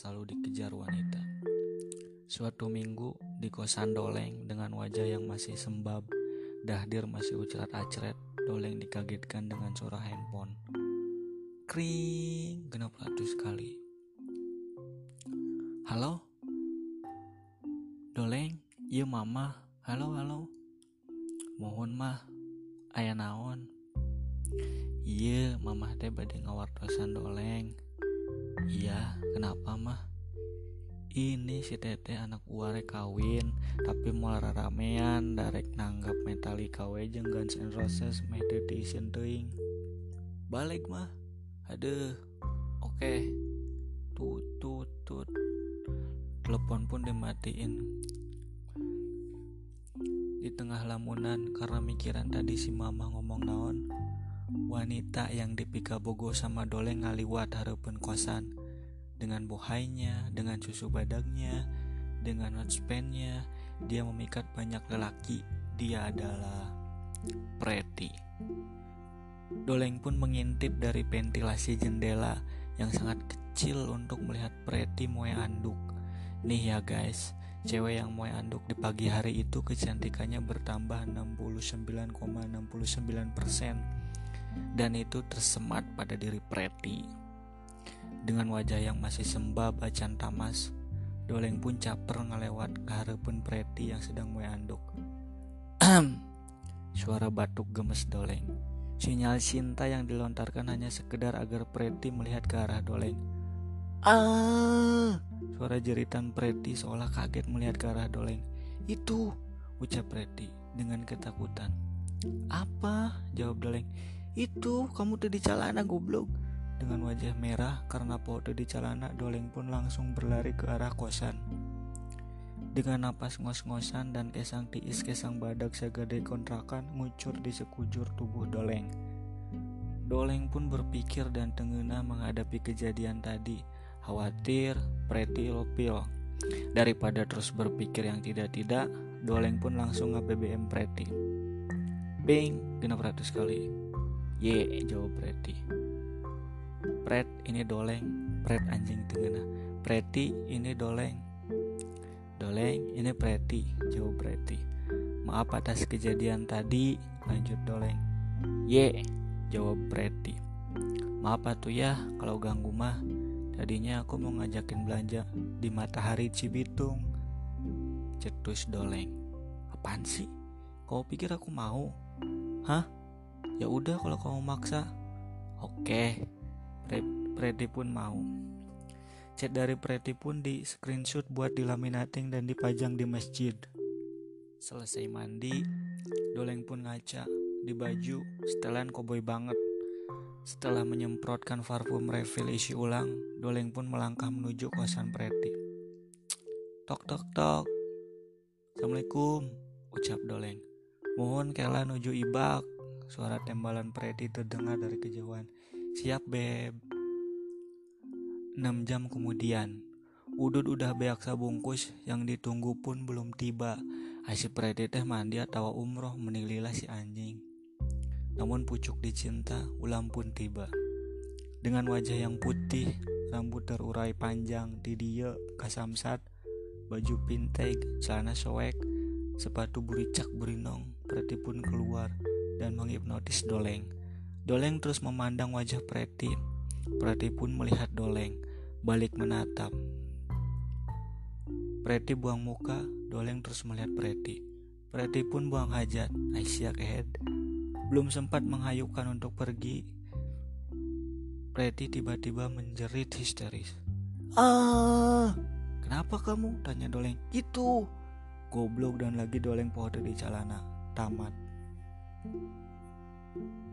selalu dikejar wanita. Suatu minggu di kosan Doleng dengan wajah yang masih sembab, Dahdir masih ucret-acret, Doleng dikagetkan dengan suara handphone. Kring, genap 100 kali. Halo? Doleng, iya mama. Halo, halo. Mohon mah, aya naon? Iya, mamah teh bade ngawartosan Doleng. Iya, kenapa mah? Ini si teteh anak uare kawin, tapi mulai ramean darek nanggap Metallica we jeung Guns N' Roses meh teu diisieun teuing. Balik mah. Aduh. Oke. Tut. Telepon pun dimatiin. Di tengah lamunan karena mikiran tadi si mamah ngomong naon, wanita yang dipika bogo sama Doleng ngaliwat hareupeun kosan. Dengan bohainya, dengan susu badagnya, dengan hotspandnya, dia memikat banyak lelaki. Dia adalah Preti. Doleng pun mengintip dari ventilasi jendela yang sangat kecil untuk melihat Preti moe anduk. Nih ya guys, cewek yang moe anduk di pagi hari itu kecantikannya bertambah 69,69% dan itu tersemat pada diri Preti. Dengan wajah yang masih sembab acan tamas, Doleng pun caper ngelewat ke hareupeun Preti yang sedang moe anduk. Suara batuk gemes Doleng. Sinyal cinta yang dilontarkan hanya sekedar agar Preti melihat ke arah Doleng. Suara jeritan Preti seolah kaget melihat ke arah Doleng. Itu, ucap Preti dengan ketakutan. Apa? Jawab Doleng. Itu, kamu tuh di calana goblok. Dengan wajah merah karena foto di celana, Doleng pun langsung berlari ke arah kosan. Dengan napas ngos-ngosan dan kesang tiis kesang badak segede kontrakan ngucur di sekujur tubuh Doleng. Doleng pun berpikir dan tengenah menghadapi kejadian tadi. Khawatir Preti ilopil. Daripada terus berpikir yang tidak-tidak, Doleng pun langsung nge-BBM Preti. Bing, 600 kali. Ye, jawab Preti. Pret, ini Doleng. Pret, anjing tengenah. Preti, ini Doleng. Doleng, ini Preti. Jauh Preti. Maaf atas kejadian tadi, lanjut Doleng. Ye, jawab Preti. Maaf atuh ya kalau ganggu mah. Tadinya aku mau ngajakin belanja di Matahari Cibitung, cetus Doleng. Apaan sih? Kau pikir aku mau? Hah? Ya udah kalau kau maksa. Oke. Preti pun mau. Chat dari Preti pun di screenshot buat dilaminating dan dipajang di masjid. Selesai mandi, Doleng pun ngaca di baju setelan koboi banget. Setelah menyemprotkan parfum refill isi ulang, Doleng pun melangkah menuju kosan Preti. Tok tok tok. Assalamualaikum, ucap Doleng. Mohon kela nuju ibak. Suara tembalan Preti terdengar dari kejauhan. Siap beb. 6 jam kemudian, Udud udah beak sabungkus yang ditunggu pun belum tiba. Asih Preti teh mandi atawa umroh menililah si anjing. Namun pucuk dicinta ulam pun tiba. Dengan wajah yang putih, rambut terurai panjang, ti dieu kasamsat, baju pinteg, celana soek, sepatu buricak berinong, Preti pun keluar dan menghipnotis Doleng. Doleng terus memandang wajah Preti. Preti pun melihat Doleng, balik menatap. Preti buang muka, Doleng terus melihat Preti. Preti pun buang hajat, Aisyah kehead. Belum sempat menghayukan untuk pergi, Preti tiba-tiba menjerit histeris. Kenapa kamu? Tanya Doleng. Itu, goblok, dan lagi Doleng poho di celana. Tamat.